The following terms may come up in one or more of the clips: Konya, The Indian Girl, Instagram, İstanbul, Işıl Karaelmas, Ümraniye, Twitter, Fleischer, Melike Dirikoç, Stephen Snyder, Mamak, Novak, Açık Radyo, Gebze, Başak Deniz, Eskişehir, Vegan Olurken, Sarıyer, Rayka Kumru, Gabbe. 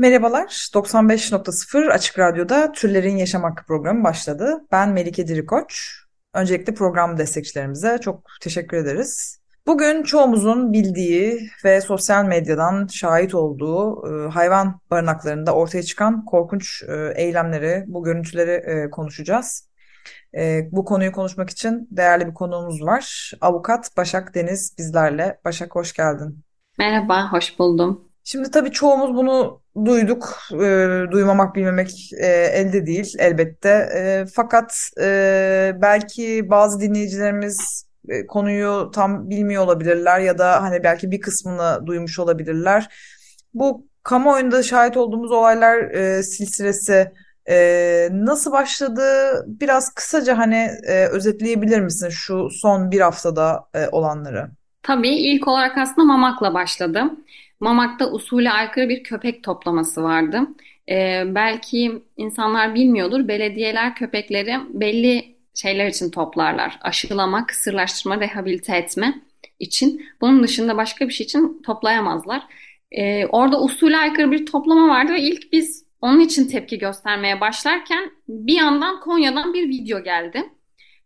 Merhabalar, 95.0 Açık Radyo'da Türlerin Yaşam Hakkı programı başladı. Ben Melike Dirikoç. Öncelikle program destekçilerimize çok teşekkür ederiz. Bugün çoğumuzun bildiği ve sosyal medyadan şahit olduğu hayvan barınaklarında ortaya çıkan korkunç eylemleri, bu görüntüleri konuşacağız. Bu konuyu konuşmak için değerli bir konuğumuz var. Avukat Başak Deniz bizlerle. Başak, hoş geldin. Merhaba, hoş buldum. Şimdi tabii çoğumuz bunu duyduk, duymamak bilmemek elde değil elbette. Fakat belki bazı dinleyicilerimiz konuyu tam bilmiyor olabilirler ya da hani belki bir kısmını duymuş olabilirler. Bu kamuoyunda şahit olduğumuz olaylar silsilesi nasıl başladı? Biraz kısaca hani özetleyebilir misin şu son bir haftada olanları? Tabii ilk olarak aslında Mamak'la başladım. Mamak'ta usule aykırı bir köpek toplaması vardı. Belki insanlar bilmiyordur, belediyeler köpekleri belli şeyler için toplarlar. Aşılama, kısırlaştırma, rehabilite etme için. Bunun dışında başka bir şey için toplayamazlar. Orada usule aykırı bir toplama vardı ve ilk biz onun için tepki göstermeye başlarken bir yandan Konya'dan bir video geldi.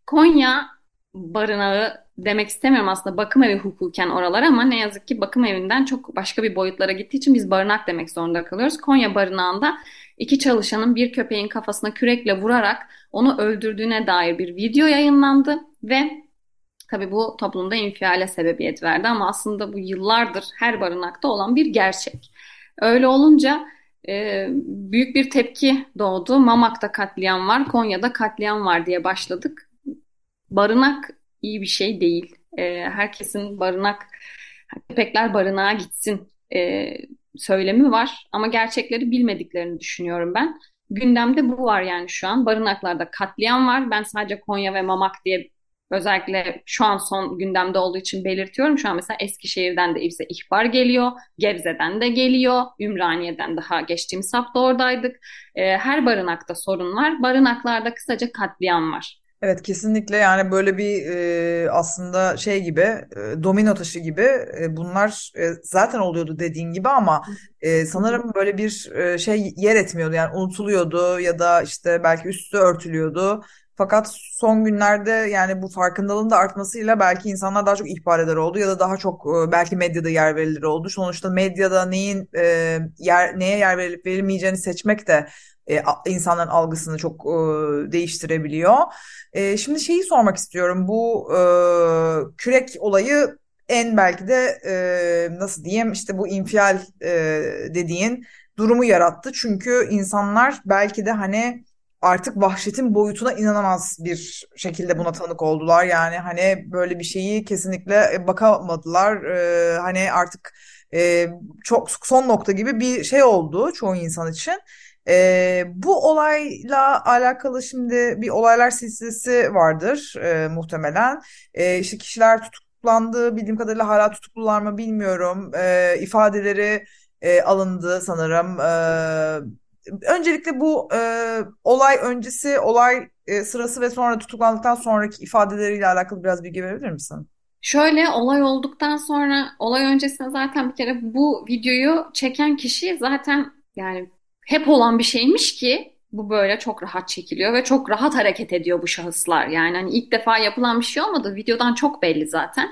Konya barınağı demek istemiyorum aslında, bakım evi hukuken oralar, ama ne yazık ki bakım evinden çok başka bir boyutlara gittiği için biz barınak demek zorunda kalıyoruz. Konya barınağında iki çalışanın bir köpeğin kafasına kürekle vurarak onu öldürdüğüne dair bir video yayınlandı ve tabii bu toplumda infiale sebebiyet verdi, ama aslında bu yıllardır her barınakta olan bir gerçek. Öyle olunca büyük bir tepki doğdu. Mamak'ta katliam var, Konya'da katliam var diye başladık. Barınak iyi bir şey değil. Herkesin barınak, köpekler barınağa gitsin söylemi var. Ama gerçekleri bilmediklerini düşünüyorum ben. Gündemde bu var yani şu an. Barınaklarda katliam var. Ben sadece Konya ve Mamak diye özellikle şu an son gündemde olduğu için belirtiyorum. Şu an mesela Eskişehir'den de bize ihbar geliyor. Gebze'den de geliyor. Ümraniye'den daha geçtiğimiz hafta oradaydık. Her barınakta sorun var. Barınaklarda kısaca katliam var. Evet, kesinlikle yani böyle bir aslında şey gibi, domino taşı gibi bunlar zaten oluyordu dediğin gibi, ama sanırım böyle bir şey yer etmiyordu yani, unutuluyordu ya da işte belki üstü örtülüyordu. Fakat son günlerde yani bu farkındalığın da artmasıyla belki insanlar daha çok ihbar eder oldu ya da daha çok belki medyada yer verilir oldu. Sonuçta medyada neyin neye yer verilip verilmeyeceğini seçmek de insanların algısını çok değiştirebiliyor. Şimdi şeyi sormak istiyorum. Bu kürek olayı en belki de nasıl diyeyim, işte bu infial dediğin durumu yarattı. Çünkü insanlar belki de hani artık vahşetin boyutuna inanamaz bir şekilde buna tanık oldular. Yani hani böyle bir şeyi kesinlikle bakamadılar. Hani artık çok son nokta gibi bir şey oldu çoğu insan için. Bu olayla alakalı şimdi bir olaylar silsilesi vardır muhtemelen. İşte kişiler tutuklandı, bildiğim kadarıyla hala tutuklular mı bilmiyorum. İfadeleri alındı sanırım. Öncelikle bu olay öncesi, olay sırası ve sonra tutuklandıktan sonraki ifadeleriyle alakalı biraz bilgi verebilir misin? Şöyle, olay olduktan sonra, olay öncesinde zaten bir kere bu videoyu çeken kişi zaten yani hep olan bir şeymiş ki bu böyle çok rahat çekiliyor ve çok rahat hareket ediyor bu şahıslar. Yani hani ilk defa yapılan bir şey olmadı. Videodan çok belli zaten.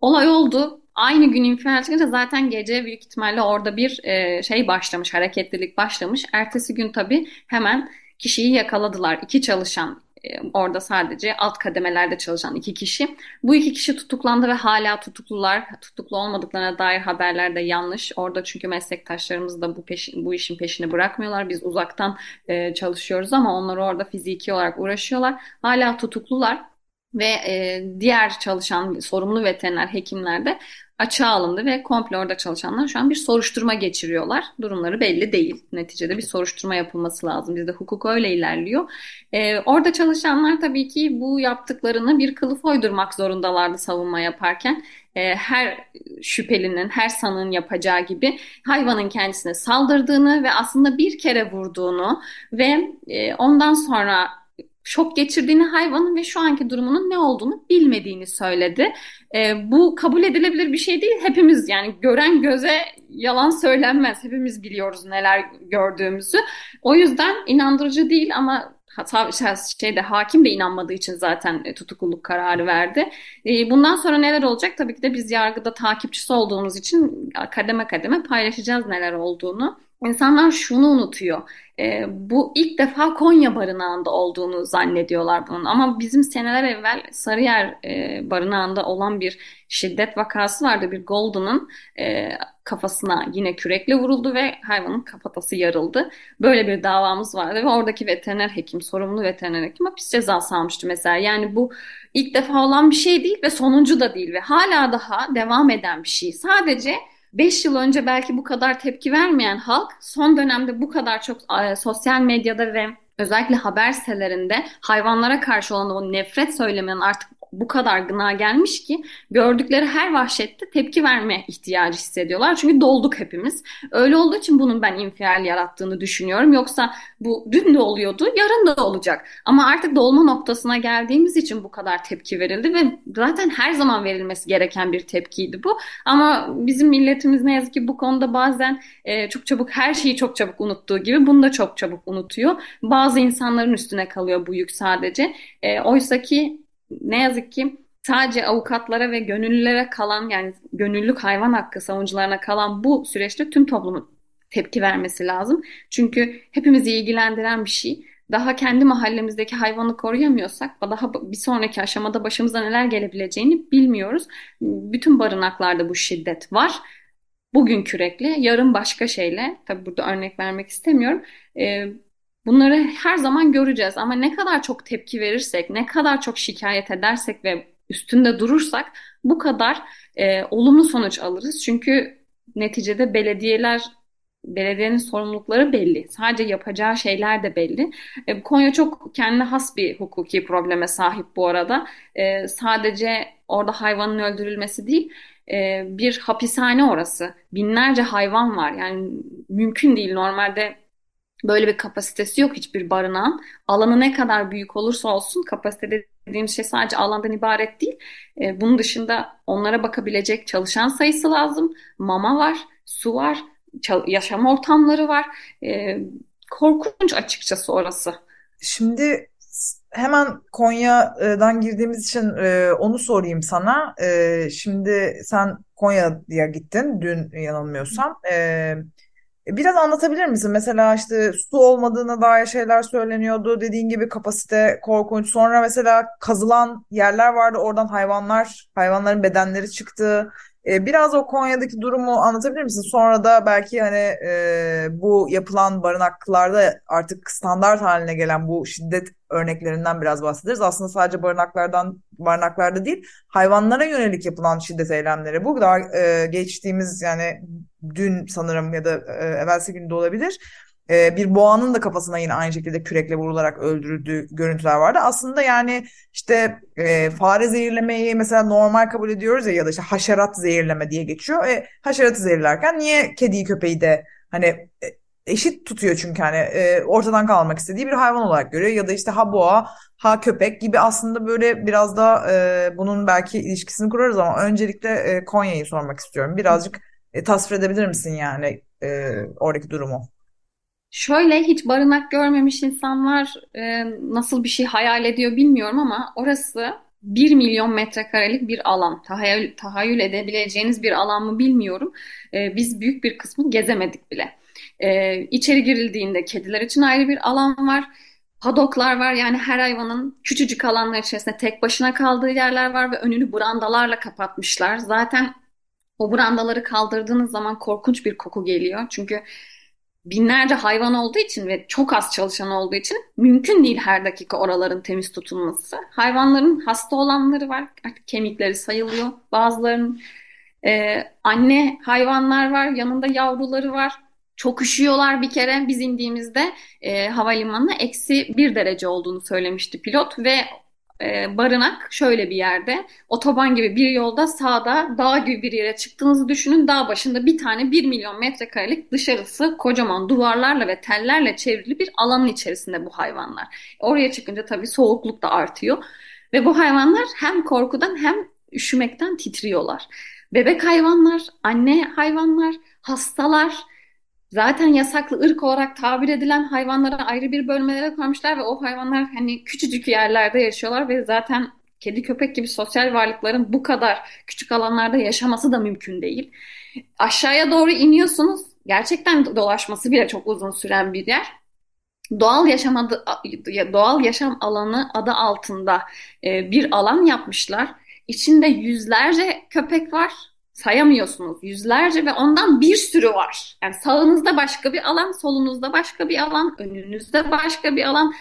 Olay oldu. Aynı gün infial çıkınca zaten gece büyük ihtimalle orada bir şey başlamış, hareketlilik başlamış. Ertesi gün tabii hemen kişiyi yakaladılar. İki çalışan, orada sadece alt kademelerde çalışan iki kişi. Bu iki kişi tutuklandı ve hala tutuklular. Tutuklu olmadıklarına dair haberler de yanlış. Orada çünkü meslektaşlarımız da bu işin peşini bırakmıyorlar. Biz uzaktan çalışıyoruz ama onlar orada fiziki olarak uğraşıyorlar. Hala tutuklular ve diğer çalışan sorumlu veteriner hekimler de açığa alındı ve komple orada çalışanlar şu an bir soruşturma geçiriyorlar. Durumları belli değil. Neticede bir soruşturma yapılması lazım. Bizde hukuk öyle ilerliyor. Orada çalışanlar tabii ki bu yaptıklarını bir kılıf uydurmak zorundalardı savunma yaparken. Her şüphelinin, her sanığın yapacağı gibi hayvanın kendisine saldırdığını ve aslında bir kere vurduğunu ve ondan sonra şok geçirdiğini hayvanın ve şu anki durumunun ne olduğunu bilmediğini söyledi. Bu kabul edilebilir bir şey değil. Hepimiz, yani gören göze yalan söylenmez. Hepimiz biliyoruz neler gördüğümüzü. O yüzden inandırıcı değil ama hakim de inanmadığı için zaten tutukluluk kararı verdi. Bundan sonra neler olacak? Tabii ki de biz yargıda takipçisi olduğumuz için kademe kademe paylaşacağız neler olduğunu. İnsanlar şunu unutuyor. Bu ilk defa Konya barınağında olduğunu zannediyorlar bunun. Ama bizim seneler evvel Sarıyer barınağında olan bir şiddet vakası vardı. Bir Golden'ın kafasına yine kürekle vuruldu ve hayvanın kafatası yarıldı. Böyle bir davamız vardı ve oradaki veteriner hekim, sorumlu veteriner hekim hapis cezası almıştı mesela. Yani bu ilk defa olan bir şey değil ve sonuncu da değil ve hala daha devam eden bir şey. Sadece 5 yıl önce belki bu kadar tepki vermeyen halk son dönemde bu kadar çok sosyal medyada ve özellikle haber sitelerinde hayvanlara karşı olan o nefret söyleminin artık bu kadar gına gelmiş ki gördükleri her vahşette tepki verme ihtiyacı hissediyorlar. Çünkü dolduk hepimiz. Öyle olduğu için bunun ben infial yarattığını düşünüyorum. Yoksa bu dün de oluyordu, yarın da olacak. Ama artık dolma noktasına geldiğimiz için bu kadar tepki verildi ve zaten her zaman verilmesi gereken bir tepkiydi bu. Ama bizim milletimiz ne yazık ki bu konuda bazen çok çabuk her şeyi çok çabuk unuttuğu gibi bunu da çok çabuk unutuyor. Bazı insanların üstüne kalıyor bu yük sadece. Oysa ki ne yazık ki sadece avukatlara ve gönüllülere kalan, yani gönüllülük hayvan hakkı savunucularına kalan bu süreçte tüm toplumun tepki vermesi lazım. Çünkü hepimizi ilgilendiren bir şey. Daha kendi mahallemizdeki hayvanı koruyamıyorsak daha bir sonraki aşamada başımıza neler gelebileceğini bilmiyoruz. Bütün barınaklarda bu şiddet var. Bugün kürekle, yarın başka şeyle. Tabii burada örnek vermek istemiyorum. Bunları her zaman göreceğiz ama ne kadar çok tepki verirsek, ne kadar çok şikayet edersek ve üstünde durursak bu kadar olumlu sonuç alırız. Çünkü neticede belediyenin sorumlulukları belli. Sadece yapacağı şeyler de belli. Konya çok kendine has bir hukuki probleme sahip bu arada. Sadece orada hayvanın öldürülmesi değil, bir hapishane orası. Binlerce hayvan var. Yani mümkün değil normalde. Böyle bir kapasitesi yok hiçbir barınağın. Alanı ne kadar büyük olursa olsun, kapasite dediğim şey sadece alandan ibaret değil. Bunun dışında onlara bakabilecek çalışan sayısı lazım. Mama var, su var, yaşam ortamları var. Korkunç açıkçası orası. Şimdi hemen Konya'dan girdiğimiz için onu sorayım sana. Şimdi sen Konya'ya gittin dün yanılmıyorsam. Biraz anlatabilir misin? Mesela işte su olmadığına dair şeyler söyleniyordu. Dediğin gibi kapasite korkunç. Sonra mesela kazılan yerler vardı. Oradan hayvanların bedenleri çıktı. Biraz o Konya'daki durumu anlatabilir misin? Sonra da belki hani bu yapılan barınaklarda artık standart haline gelen bu şiddet örneklerinden biraz bahsederiz. Aslında sadece barınaklarda değil, hayvanlara yönelik yapılan şiddet eylemleri. Bu kadar geçtiğimiz, yani dün sanırım ya da evvelsi günde olabilir. Bir boğanın da kafasına yine aynı şekilde kürekle vurularak öldürüldüğü görüntüler vardı. Aslında yani işte fare zehirlemeyi mesela normal kabul ediyoruz ya, ya da işte haşerat zehirleme diye geçiyor. Haşeratı zehirlerken niye kediyi köpeği de hani eşit tutuyor, çünkü hani ortadan kalmak istediği bir hayvan olarak görüyor. Ya da işte ha boğa ha köpek gibi, aslında böyle biraz da bunun belki ilişkisini kurarız ama öncelikle Konya'yı sormak istiyorum. Birazcık tasvir edebilir misin yani oradaki durumu? Şöyle, hiç barınak görmemiş insanlar nasıl bir şey hayal ediyor bilmiyorum ama orası 1 milyon metrekarelik bir alan. Tahayyül edebileceğiniz bir alan mı bilmiyorum. Biz büyük bir kısmını gezemedik bile. İçeri girildiğinde kediler için ayrı bir alan var. Padoklar var, yani her hayvanın küçücük alanlar içerisinde tek başına kaldığı yerler var ve önünü brandalarla kapatmışlar. Zaten o brandaları kaldırdığınız zaman korkunç bir koku geliyor. Çünkü binlerce hayvan olduğu için ve çok az çalışan olduğu için mümkün değil her dakika oraların temiz tutulması. Hayvanların hasta olanları var. Artık kemikleri sayılıyor. Bazılarının anne hayvanlar var. Yanında yavruları var. Çok üşüyorlar bir kere. Biz indiğimizde havalimanına -1 derece olduğunu söylemişti pilot ve barınak şöyle bir yerde, otoban gibi bir yolda sağda dağ gibi bir yere çıktığınızı düşünün. Dağ başında bir tane 1 milyon metrekarelik dışarısı kocaman duvarlarla ve tellerle çevrili bir alanın içerisinde bu hayvanlar. Oraya çıkınca tabii soğukluk da artıyor ve bu hayvanlar hem korkudan hem üşümekten titriyorlar. Bebek hayvanlar, anne hayvanlar, hastalar, zaten yasaklı ırk olarak tabir edilen hayvanlara ayrı bir bölmelere koymuşlar ve o hayvanlar hani küçücük yerlerde yaşıyorlar ve zaten kedi köpek gibi sosyal varlıkların bu kadar küçük alanlarda yaşaması da mümkün değil. Aşağıya doğru iniyorsunuz, gerçekten dolaşması bile çok uzun süren bir yer. Doğal yaşam alanı adı altında bir alan yapmışlar. İçinde yüzlerce köpek var. Sayamıyorsunuz, yüzlerce ve ondan bir sürü var. Yani sağınızda başka bir alan, solunuzda başka bir alan, önünüzde başka bir alan.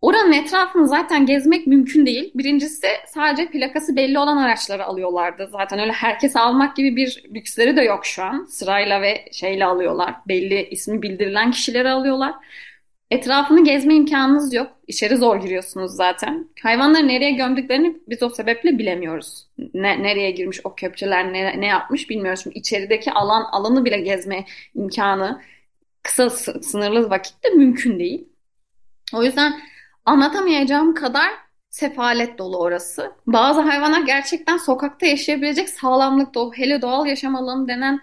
Oranın etrafını zaten gezmek mümkün değil. Birincisi sadece plakası belli olan araçları alıyorlardı. Zaten öyle herkes almak gibi bir lüksleri de yok şu an. Sırayla ve şeyle alıyorlar. Belli ismi bildirilen kişileri alıyorlar. Etrafını gezme imkanınız yok. İçeri zor giriyorsunuz zaten. Hayvanları nereye gömdüklerini biz o sebeple bilemiyoruz. Nereye girmiş o köpçeler, ne yapmış bilmiyoruz. Şimdi içerideki alanı bile gezme imkanı kısa sınırlı vakitte mümkün değil. O yüzden anlatamayacağım kadar sefalet dolu orası. Bazı hayvanlar gerçekten sokakta yaşayabilecek sağlamlıkta, hele doğal yaşam alanı denen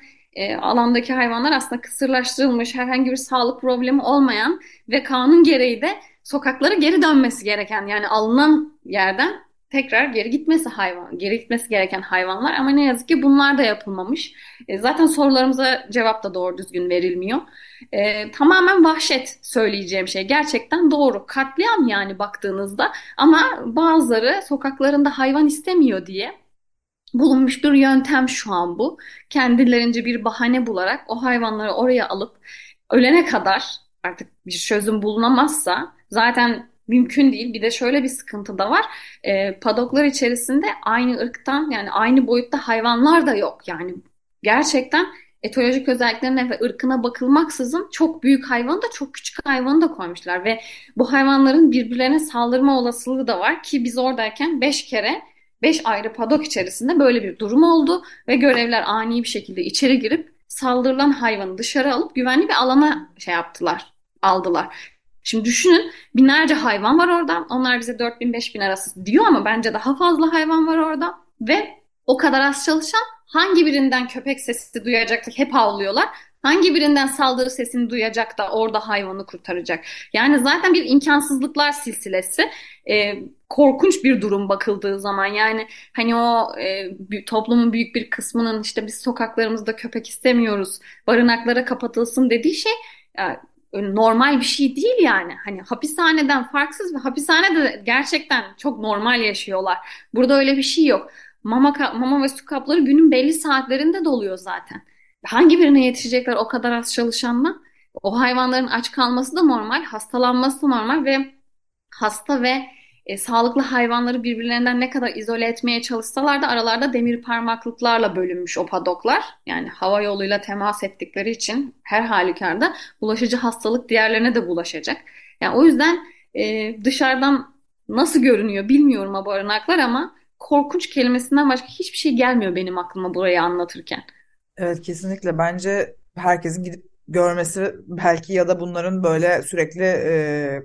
alandaki hayvanlar aslında kısırlaştırılmış, herhangi bir sağlık problemi olmayan ve kanun gereği de sokaklara geri dönmesi gereken, yani alınan yerden tekrar geri gitmesi gereken hayvanlar, ama ne yazık ki bunlar da yapılmamış. Zaten sorularımıza cevap da doğru düzgün verilmiyor. Tamamen vahşet söyleyeceğim şey. Gerçekten doğru. Katliam yani baktığınızda, ama bazıları sokaklarında hayvan istemiyor diye bulunmuş bir yöntem şu an bu. Kendilerince bir bahane bularak o hayvanları oraya alıp ölene kadar artık bir çözüm bulunamazsa zaten mümkün değil. Bir de şöyle bir sıkıntı da var. Padoklar içerisinde aynı ırktan, yani aynı boyutta hayvanlar da yok. Yani gerçekten etolojik özelliklerine ve ırkına bakılmaksızın çok büyük hayvanı da çok küçük hayvanı da koymuşlar ve bu hayvanların birbirlerine saldırma olasılığı da var ki biz oradayken 5 ayrı padok içerisinde böyle bir durum oldu ve görevler ani bir şekilde içeri girip saldırılan hayvanı dışarı alıp güvenli bir alana aldılar. Şimdi düşünün, binlerce hayvan var orada. Onlar bize 4000-5000 arası diyor ama bence daha fazla hayvan var orada ve o kadar az çalışan hangi birinden köpek sesi duyacaktık, hep havlıyorlar. Hangi birinden saldırı sesini duyacak da orada hayvanı kurtaracak? Yani zaten bir imkansızlıklar silsilesi. Korkunç bir durum bakıldığı zaman. Yani hani o toplumun büyük bir kısmının işte biz sokaklarımızda köpek istemiyoruz, barınaklara kapatılsın dediği şey normal bir şey değil yani. Hani hapishaneden farksız ve hapishanede gerçekten çok normal yaşıyorlar. Burada öyle bir şey yok. Mama ve su kapları günün belli saatlerinde doluyor zaten. Hangi birine yetişecekler o kadar az çalışanla? O hayvanların aç kalması da normal, hastalanması da normal ve hasta ve sağlıklı hayvanları birbirlerinden ne kadar izole etmeye çalışsalar da aralarda demir parmaklıklarla bölünmüş o padoklar. Yani hava yoluyla temas ettikleri için her halükarda bulaşıcı hastalık diğerlerine de bulaşacak. Yani o yüzden dışarıdan nasıl görünüyor bilmiyorum o barınaklar ama korkunç kelimesinden başka hiçbir şey gelmiyor benim aklıma burayı anlatırken. Evet, kesinlikle. Bence herkesin gidip görmesi belki ya da bunların böyle sürekli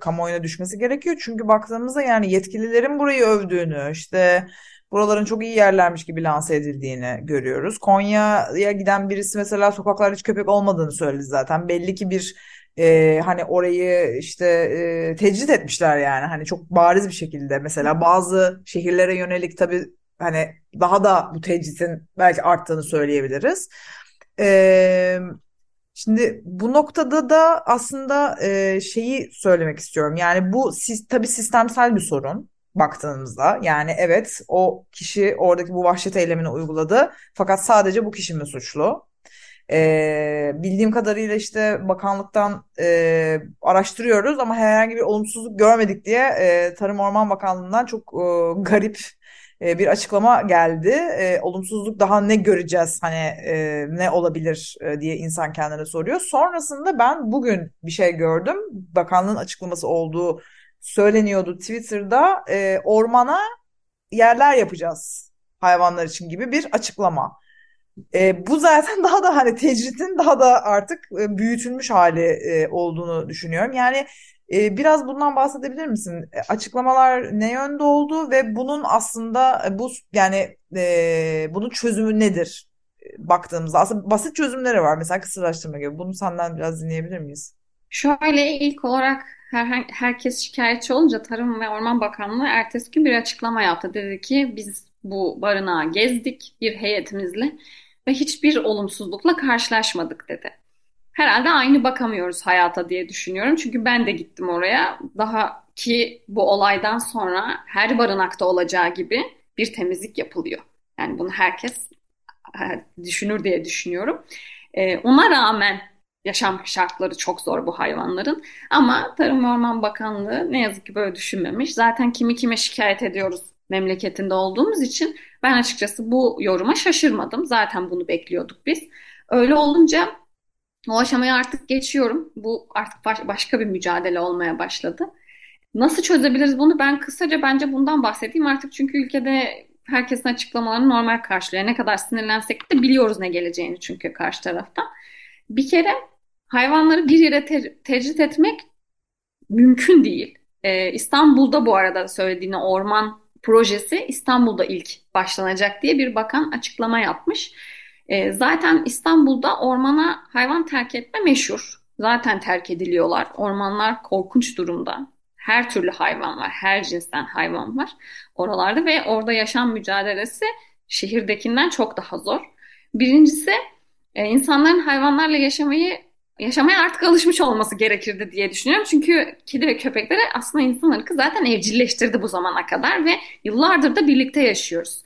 kamuoyuna düşmesi gerekiyor. Çünkü baktığımızda yani yetkililerin burayı övdüğünü, işte buraların çok iyi yerlermiş gibi lanse edildiğini görüyoruz. Konya'ya giden birisi mesela sokaklarda hiç köpek olmadığını söyledi zaten. Belli ki bir hani orayı işte tecrit etmişler yani. Hani çok bariz bir şekilde mesela bazı şehirlere yönelik tabii hani daha da bu tecritin belki arttığını söyleyebiliriz. Şimdi bu noktada da aslında şeyi söylemek istiyorum. Yani bu tabii sistemsel bir sorun baktığımızda. Yani evet, o kişi oradaki bu vahşet eylemini uyguladı. Fakat sadece bu kişi mi suçlu? Bildiğim kadarıyla işte bakanlıktan araştırıyoruz ama herhangi bir olumsuzluk görmedik diye Tarım Orman Bakanlığı'ndan çok garip bir açıklama geldi. Olumsuzluk daha ne göreceğiz, hani ne olabilir diye insan kendine soruyor. Sonrasında ben bugün bir şey gördüm. Bakanlığın açıklaması olduğu söyleniyordu Twitter'da, ormana yerler yapacağız hayvanlar için gibi bir açıklama. Bu zaten daha da hani tecritin daha da artık büyütülmüş hali olduğunu düşünüyorum. Yani biraz bundan bahsedebilir misin? Açıklamalar ne yönde oldu ve bunun aslında bu yani bunun çözümü nedir? Baktığımızda aslında basit çözümleri var. Mesela kısırlaştırma gibi. Bunu senden biraz dinleyebilir miyiz? Şöyle, ilk olarak herkes şikayetçi olunca Tarım ve Orman Bakanlığı ertesi gün bir açıklama yaptı. Dedi ki biz bu barınağı gezdik bir heyetimizle ve hiçbir olumsuzlukla karşılaşmadık dedi. Herhalde aynı bakamıyoruz hayata diye düşünüyorum. Çünkü ben de gittim oraya. Daha ki bu olaydan sonra her barınakta olacağı gibi bir temizlik yapılıyor. Yani bunu herkes düşünür diye düşünüyorum. Ona rağmen yaşam şartları çok zor bu hayvanların. Ama Tarım ve Orman Bakanlığı ne yazık ki böyle düşünmemiş. Zaten kimi kime şikayet ediyoruz memleketinde olduğumuz için ben açıkçası bu yoruma şaşırmadım. Zaten bunu bekliyorduk biz. Öyle olunca o aşamayı artık geçiyorum. Bu artık başka bir mücadele olmaya başladı. Nasıl çözebiliriz bunu? Ben kısaca bence bundan bahsedeyim artık. Çünkü ülkede herkesin açıklamalarını normal karşılıyor. Ne kadar sinirlensek de biliyoruz ne geleceğini çünkü karşı taraftan. Bir kere hayvanları bir yere tecrit etmek mümkün değil. İstanbul'da bu arada söylediğine orman projesi İstanbul'da ilk başlanacak diye bir bakan açıklama yapmış. Zaten İstanbul'da ormana hayvan terk etme meşhur. Zaten terk ediliyorlar. Ormanlar korkunç durumda. Her türlü hayvan var, her cinsten hayvan var oralarda ve orada yaşam mücadelesi şehirdekinden çok daha zor. Birincisi insanların hayvanlarla yaşamaya artık alışmış olması gerekirdi diye düşünüyorum. Çünkü kedi ve köpekleri aslında insan ırkı zaten evcilleştirdi bu zamana kadar ve yıllardır da birlikte yaşıyoruz.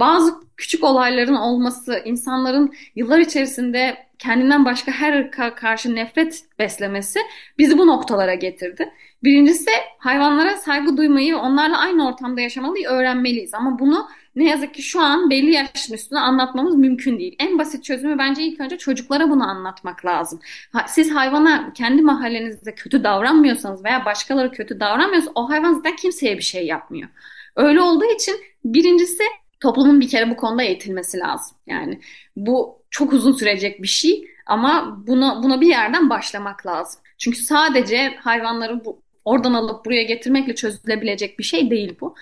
Bazı küçük olayların olması, insanların yıllar içerisinde kendinden başka her ırka karşı nefret beslemesi bizi bu noktalara getirdi. Birincisi hayvanlara saygı duymayı ve onlarla aynı ortamda yaşamayı öğrenmeliyiz. Ama bunu ne yazık ki şu an belli yaşın üstüne anlatmamız mümkün değil. En basit çözümü bence ilk önce çocuklara bunu anlatmak lazım. Siz hayvana kendi mahallenizde kötü davranmıyorsanız veya başkaları kötü davranmıyorsa o hayvan zaten kimseye bir şey yapmıyor. Öyle olduğu için birincisi toplumun bir kere bu konuda eğitilmesi lazım. Yani bu çok uzun sürecek bir şey ama buna bir yerden başlamak lazım. Çünkü sadece hayvanları oradan alıp buraya getirmekle çözülebilecek bir şey değil bu.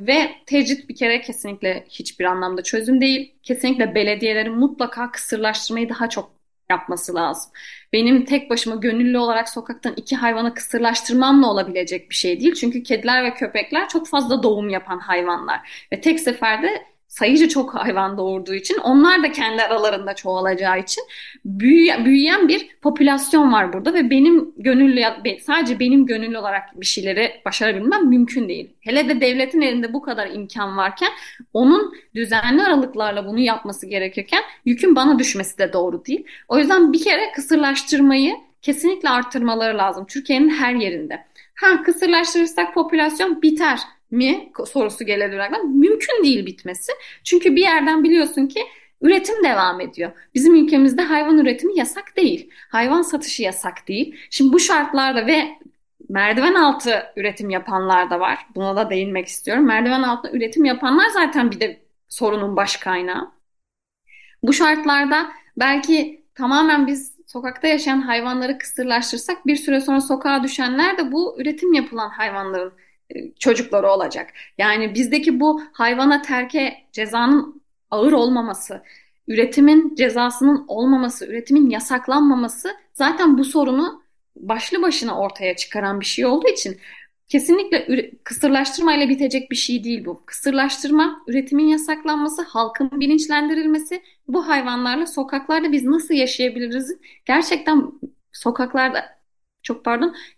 Ve tecrit bir kere kesinlikle hiçbir anlamda çözüm değil. Kesinlikle belediyelerin mutlaka kısırlaştırmayı daha çok yapması lazım. Benim tek başıma gönüllü olarak sokaktan 2 hayvanı kısırlaştırmamla olabilecek bir şey değil. Çünkü kediler ve köpekler çok fazla doğum yapan hayvanlar. Ve tek seferde sayıca çok hayvan doğurduğu için onlar da kendi aralarında çoğalacağı için büyüyen bir popülasyon var burada ve sadece benim gönüllü olarak bir şeyleri başarabilmem mümkün değil. Hele de devletin elinde bu kadar imkan varken onun düzenli aralıklarla bunu yapması gerekirken yükün bana düşmesi de doğru değil. O yüzden bir kere kısırlaştırmayı kesinlikle arttırmaları lazım Türkiye'nin her yerinde. Kısırlaştırırsak popülasyon biter mi sorusu gelir yürekten. Mümkün değil bitmesi. Çünkü bir yerden biliyorsun ki üretim devam ediyor. Bizim ülkemizde hayvan üretimi yasak değil. Hayvan satışı yasak değil. Şimdi bu şartlarda ve merdiven altı üretim yapanlar da var. Buna da değinmek istiyorum. Merdiven altında üretim yapanlar zaten bir de sorunun baş kaynağı. Bu şartlarda belki tamamen biz sokakta yaşayan hayvanları kısırlaştırsak bir süre sonra sokağa düşenler de bu üretim yapılan hayvanların çocukları olacak. Yani bizdeki bu hayvana terke cezanın ağır olmaması, üretimin cezasının olmaması, üretimin yasaklanmaması zaten bu sorunu başlı başına ortaya çıkaran bir şey olduğu için kesinlikle kısırlaştırmayla bitecek bir şey değil bu. Kısırlaştırma, üretimin yasaklanması, halkın bilinçlendirilmesi, bu hayvanlarla sokaklarda biz nasıl yaşayabiliriz? Gerçekten sokaklarda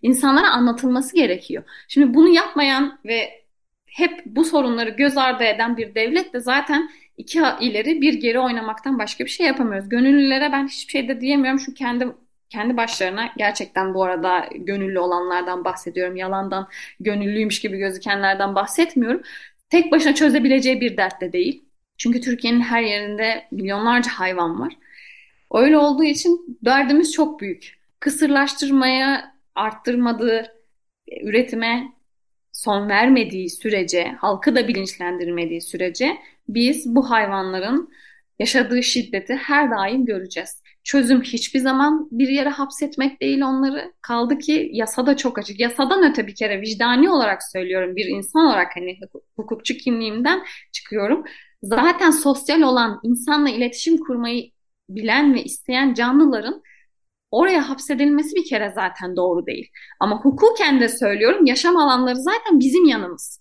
insanlara anlatılması gerekiyor. Şimdi bunu yapmayan ve hep bu sorunları göz ardı eden bir devlet de zaten 2 ileri bir geri oynamaktan başka bir şey yapamıyoruz. Gönüllülere ben hiçbir şey de diyemiyorum. Çünkü kendi başlarına gerçekten bu arada gönüllü olanlardan bahsediyorum. Yalandan gönüllüymüş gibi gözükenlerden bahsetmiyorum. Tek başına çözebileceği bir dert de değil. Çünkü Türkiye'nin her yerinde milyonlarca hayvan var. Öyle olduğu için derdimiz çok büyük. Kısırlaştırmaya arttırmadığı üretime son vermediği sürece, halkı da bilinçlendirmediği sürece biz bu hayvanların yaşadığı şiddeti her daim göreceğiz. Çözüm hiçbir zaman bir yere hapsetmek değil onları. Kaldı ki yasa da çok açık. Yasadan öte bir kere vicdani olarak söylüyorum, bir insan olarak hani hukukçu kimliğimden çıkıyorum. Zaten sosyal olan, insanla iletişim kurmayı bilen ve isteyen canlıların oraya hapsedilmesi bir kere zaten doğru değil. Ama hukuken de söylüyorum, yaşam alanları zaten bizim yanımız.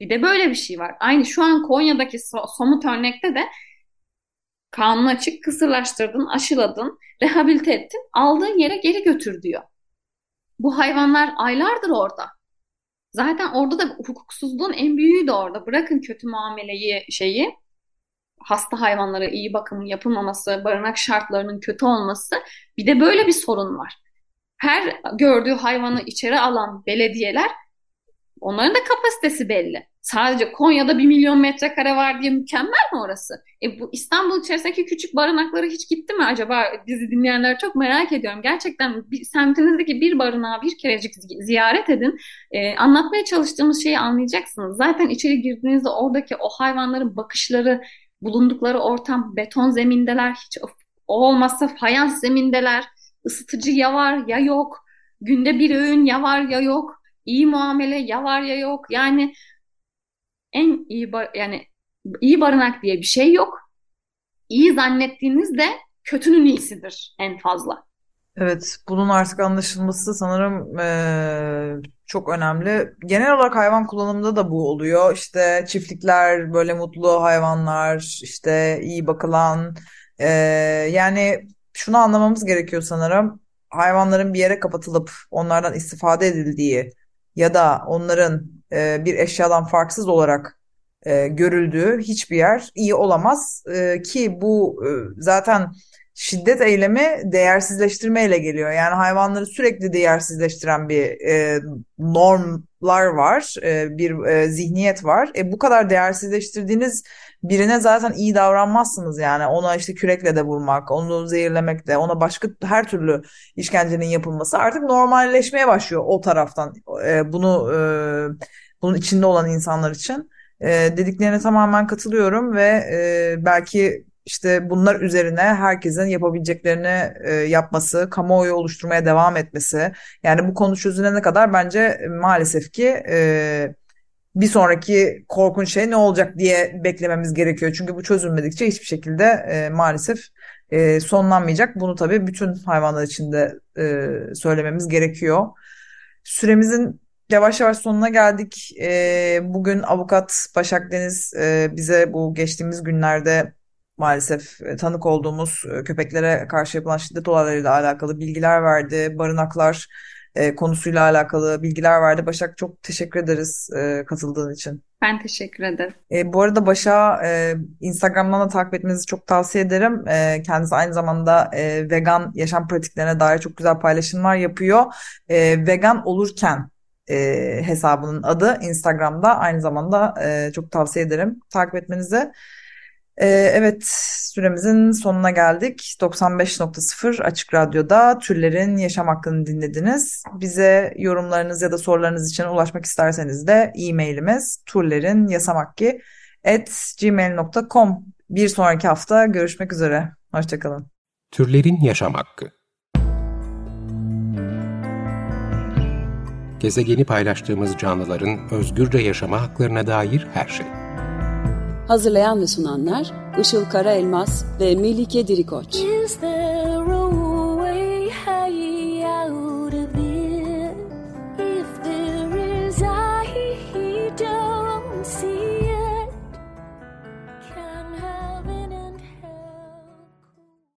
Bir de böyle bir şey var. Aynı şu an Konya'daki somut örnekte de kanun açık, kısırlaştırdın, aşıladın, rehabilite ettin, aldığın yere geri götür diyor. Bu hayvanlar aylardır orada. Zaten orada da hukuksuzluğun en büyüğü de orada. Bırakın kötü muameleyi, hasta hayvanlara iyi bakımın yapılmaması, barınak şartlarının kötü olması, bir de böyle bir sorun var. Her gördüğü hayvanı içeri alan belediyeler, onların da kapasitesi belli. Sadece Konya'da 1 milyon metrekare var diye mükemmel mi orası? Bu İstanbul içerisindeki küçük barınaklara hiç gitti mi acaba? Bizi dinleyenler çok merak ediyorum. Gerçekten semtinizdeki bir barınağı bir kerecik ziyaret edin. Anlatmaya çalıştığımız şeyi anlayacaksınız. Zaten içeri girdiğinizde oradaki o hayvanların bakışları, bulundukları ortam, beton zemindeler, hiç o olmazsa fayans zemindeler, ısıtıcı ya var ya yok, günde bir öğün ya var ya yok, iyi muamele ya var ya yok. Yani en iyi iyi barınak diye bir şey yok. İyi zannettiğiniz de kötünün iyisidir en fazla. Evet, bunun artık anlaşılması sanırım çok önemli. Genel olarak hayvan kullanımında da bu oluyor. İşte çiftlikler, böyle mutlu hayvanlar, işte iyi bakılan. Yani şunu anlamamız gerekiyor sanırım. Hayvanların bir yere kapatılıp onlardan istifade edildiği ya da onların bir eşyadan farksız olarak görüldüğü hiçbir yer iyi olamaz. Ki bu zaten şiddet eylemi değersizleştirmeyle geliyor. Yani hayvanları sürekli değersizleştiren bir normlar var, bir zihniyet var. Bu kadar değersizleştirdiğiniz birine zaten iyi davranmazsınız yani. Ona işte kürekle de vurmak, onu zehirlemek de, ona başka her türlü işkencenin yapılması artık normalleşmeye başlıyor o taraftan. Bunun içinde olan insanlar için. Dediklerine tamamen katılıyorum ve belki İşte bunlar üzerine herkesin yapabileceklerini yapması, kamuoyu oluşturmaya devam etmesi. Yani bu konu çözülene kadar bence maalesef ki bir sonraki korkunç şey ne olacak diye beklememiz gerekiyor. Çünkü bu çözülmedikçe hiçbir şekilde maalesef sonlanmayacak. Bunu tabii bütün hayvanlar için de söylememiz gerekiyor. Süremizin yavaş yavaş sonuna geldik. Bugün avukat Başak Deniz bize bu geçtiğimiz günlerde maalesef tanık olduğumuz köpeklere karşı yapılan şiddet olaylarıyla alakalı bilgiler verdi. Barınaklar konusuyla alakalı bilgiler verdi. Başak, çok teşekkür ederiz katıldığın için. Ben teşekkür ederim. Bu arada Başak'ı Instagram'dan da takip etmenizi çok tavsiye ederim. Kendisi aynı zamanda vegan yaşam pratiklerine dair çok güzel paylaşımlar yapıyor. Vegan Olurken hesabının adı Instagram'da. Aynı zamanda çok tavsiye ederim takip etmenizi. Evet, süremizin sonuna geldik. 95.0 Açık Radyo'da Türlerin Yaşam Hakkını dinlediniz. Bize yorumlarınız ya da sorularınız için ulaşmak isterseniz de e-mailimiz turlerinyasamhakki@gmail.com. Bir sonraki hafta görüşmek üzere. Hoşçakalın. Türlerin Yaşam Hakkı. Gezegeni paylaştığımız canlıların özgürce yaşama haklarına dair her şey. Hazırlayan ve sunanlar Işıl Karaelmas ve Melike Dirikoç.